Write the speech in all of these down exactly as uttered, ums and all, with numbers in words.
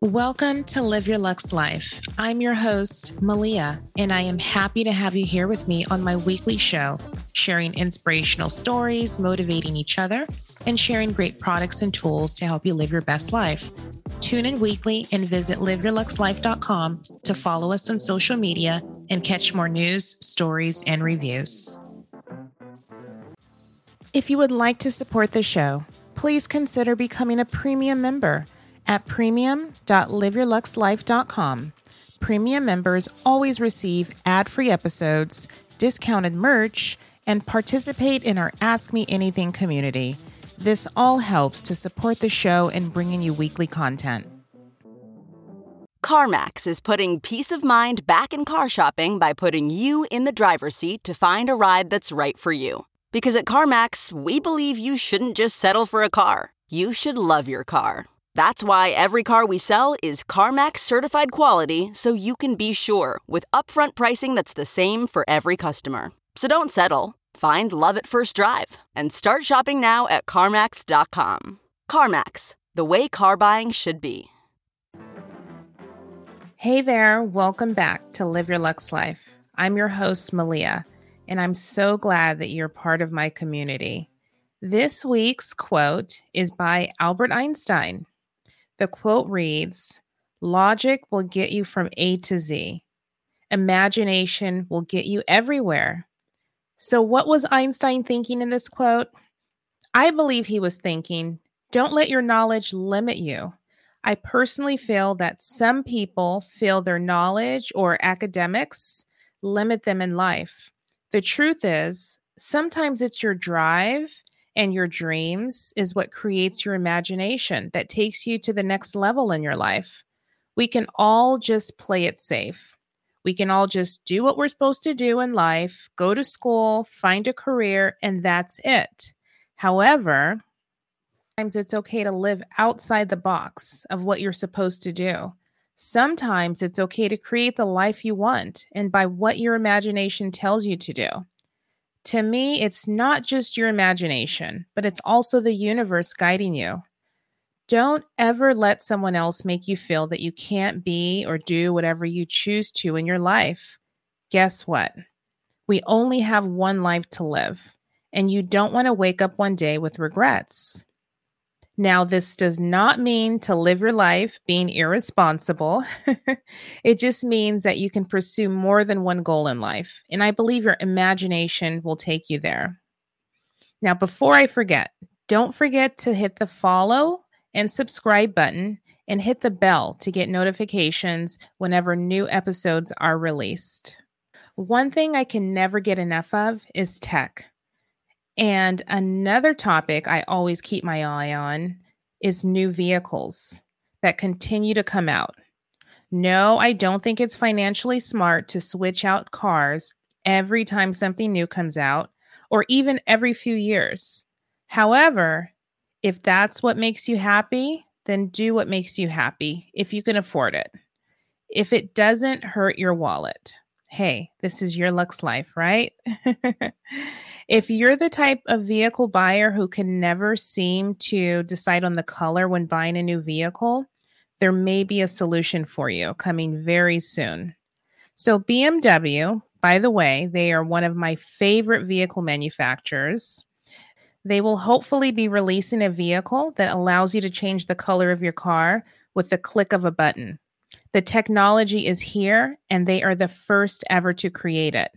Welcome to Live Your Luxe Life. I'm your host, Malia, and I am happy to have you here with me on my weekly show, sharing inspirational stories, motivating each other, and sharing great products and tools to help you live your best life. Tune in weekly and visit live your luxe life dot com to follow us on social media and catch more news, stories, and reviews. If you would like to support the show, please consider becoming a premium member at premium dot live your luxe life dot com. Premium members always receive ad-free episodes, discounted merch, and participate in our Ask Me Anything community. This all helps to support the show and bringing you weekly content. CarMax is putting peace of mind back in car shopping by putting you in the driver's seat to find a ride that's right for you. Because at CarMax, we believe you shouldn't just settle for a car. You should love your car. That's why every car we sell is CarMax certified quality, so you can be sure with upfront pricing that's the same for every customer. So don't settle. Find love at first drive and start shopping now at CarMax dot com. CarMax, the way car buying should be. Hey there, welcome back to Live Your Luxe Life. I'm your host, Malia, and I'm so glad that you're part of my community. This week's quote is by Albert Einstein. The quote reads, "Logic will get you from A to Z. Imagination will get you everywhere." So what was Einstein thinking in this quote? I believe he was thinking, don't let your knowledge limit you. I personally feel that some people feel their knowledge or academics limit them in life. The truth is, sometimes it's your drive and your dreams is what creates your imagination that takes you to the next level in your life. We can all just play it safe. We can all just do what we're supposed to do in life, go to school, find a career, and that's it. However, sometimes it's okay to live outside the box of what you're supposed to do. Sometimes it's okay to create the life you want and by what your imagination tells you to do. To me, it's not just your imagination, but it's also the universe guiding you. Don't ever let someone else make you feel that you can't be or do whatever you choose to in your life. Guess what? We only have one life to live, and you don't want to wake up one day with regrets. Now, this does not mean to live your life being irresponsible. It just means that you can pursue more than one goal in life. And I believe your imagination will take you there. Now, before I forget, don't forget to hit the follow and subscribe button and hit the bell to get notifications whenever new episodes are released. One thing I can never get enough of is tech. And another topic I always keep my eye on is new vehicles that continue to come out. No, I don't think it's financially smart to switch out cars every time something new comes out or even every few years. However, if that's what makes you happy, then do what makes you happy if you can afford it. If it doesn't hurt your wallet. Hey, this is your luxe life, right? If you're the type of vehicle buyer who can never seem to decide on the color when buying a new vehicle, there may be a solution for you coming very soon. So B M W, by the way, they are one of my favorite vehicle manufacturers. They will hopefully be releasing a vehicle that allows you to change the color of your car with the click of a button. The technology is here, and they are the first ever to create it.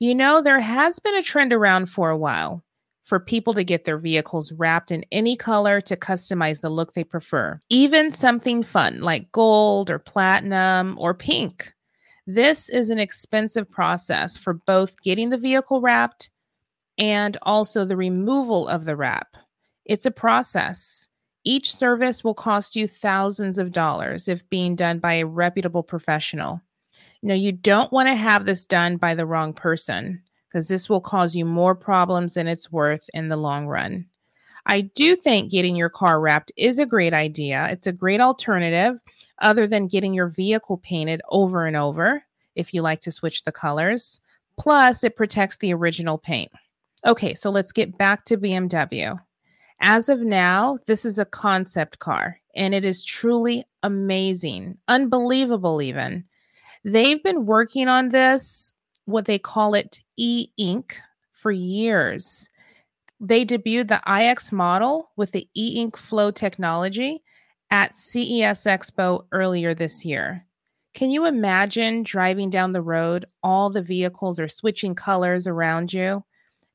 You know, there has been a trend around for a while for people to get their vehicles wrapped in any color to customize the look they prefer, even something fun like gold or platinum or pink. This is an expensive process for both getting the vehicle wrapped and also the removal of the wrap. It's a process. Each service will cost you thousands of dollars if being done by a reputable professional. Now, you don't want to have this done by the wrong person, because this will cause you more problems than it's worth in the long run. I do think getting your car wrapped is a great idea. It's a great alternative other than getting your vehicle painted over and over if you like to switch the colors. Plus, it protects the original paint. Okay, so let's get back to B M W. As of now, this is a concept car, and it is truly amazing, unbelievable even. They've been working on this, what they call it, E-Ink, for years. They debuted the iX model with the E-Ink Flow technology at C E S Expo earlier this year. Can you imagine driving down the road, all the vehicles are switching colors around you?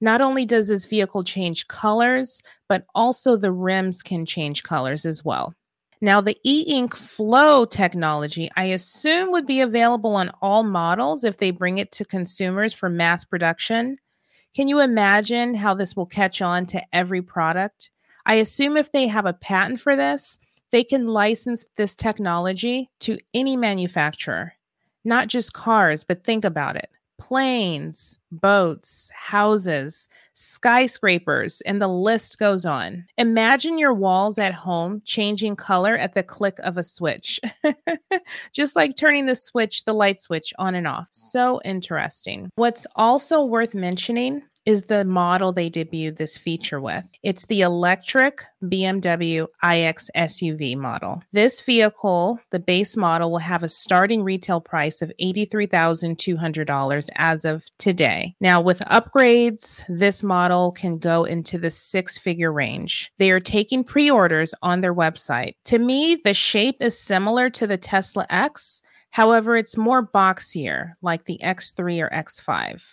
Not only does this vehicle change colors, but also the rims can change colors as well. Now, the E-Ink Flow technology, I assume, would be available on all models if they bring it to consumers for mass production. Can you imagine how this will catch on to every product? I assume if they have a patent for this, they can license this technology to any manufacturer. Not just cars, but think about it. Planes, boats, houses, skyscrapers, and the list goes on. Imagine your walls at home changing color at the click of a switch. Just like turning the switch, the light switch on and off. So interesting. What's also worth mentioning is the model they debuted this feature with. It's the electric B M W iX S U V model. This vehicle, the base model, will have a starting retail price of eighty-three thousand two hundred dollars as of today. Now, with upgrades, this model can go into the six-figure range. They are taking pre-orders on their website. To me, the shape is similar to the Tesla X. However, it's more boxier, like the X three or X five.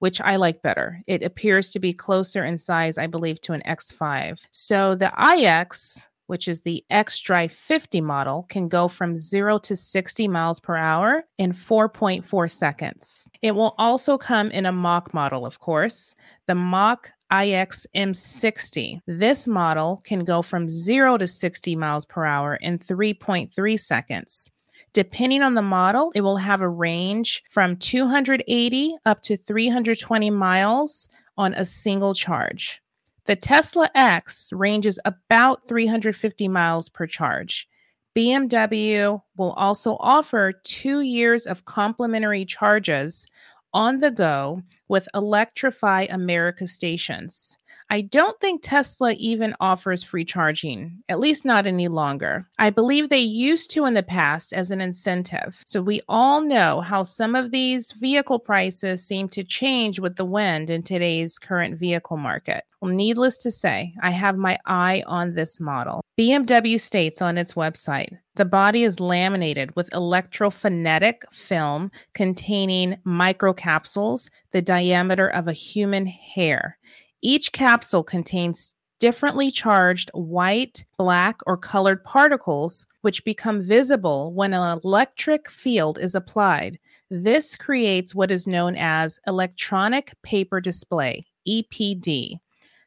Which I like better. It appears to be closer in size, I believe, to an X five. So the iX, which is the X-Drive fifty model, can go from zero to sixty miles per hour in four point four seconds. It will also come in a Mach model, of course, the Mach iX M sixty. This model can go from zero to sixty miles per hour in three point three seconds. Depending on the model, it will have a range from two hundred eighty up to three hundred twenty miles on a single charge. The Tesla X ranges about three hundred fifty miles per charge. B M W will also offer two years of complimentary charges on the go with Electrify America stations. I don't think Tesla even offers free charging, at least not any longer. I believe they used to in the past as an incentive. So we all know how some of these vehicle prices seem to change with the wind in today's current vehicle market. Well, needless to say, I have my eye on this model. B M W states on its website, the body is laminated with electrophonetic film containing microcapsules the diameter of a human hair. Each capsule contains differently charged white, black, or colored particles, which become visible when an electric field is applied. This creates what is known as electronic paper display, E P D.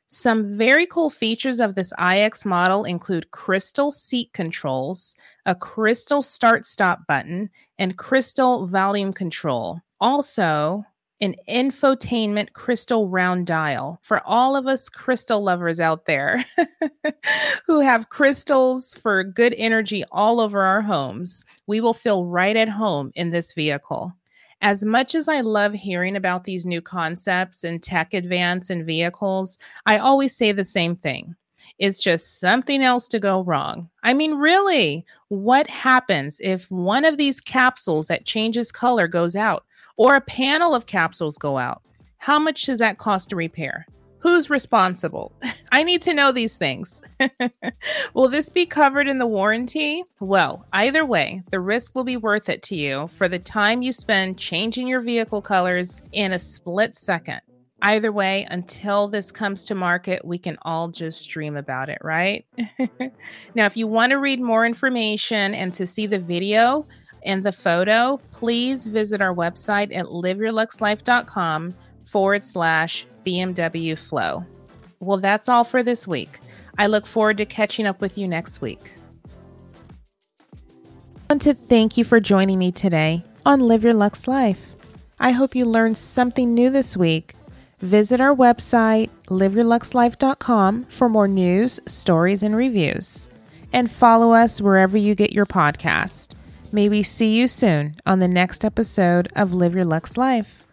Some very cool features of this iX model include crystal seat controls, a crystal start-stop button, and crystal volume control. Also, an infotainment crystal round dial for all of us crystal lovers out there who have crystals for good energy all over our homes. We will feel right at home in this vehicle. As much as I love hearing about these new concepts and tech advance in vehicles, I always say the same thing. It's just something else to go wrong. I mean, really, what happens if one of these capsules that changes color goes out or a panel of capsules go out? How much does that cost to repair? Who's responsible? I need to know these things. Will this be covered in the warranty? Well, either way, the risk will be worth it to you for the time you spend changing your vehicle colors in a split second. Either way, until this comes to market, we can all just dream about it, right? Now, if you want to read more information and to see the video and the photo, please visit our website at live your lux life dot com forward slash B M W Flow. Well, that's all for this week. I look forward to catching up with you next week. I want to thank you for joining me today on Live Your Luxe Life. I hope you learned something new this week. Visit our website, live your lux life dot com, for more news, stories, and reviews. And follow us wherever you get your podcast. May we see you soon on the next episode of Live Your Luxe Life.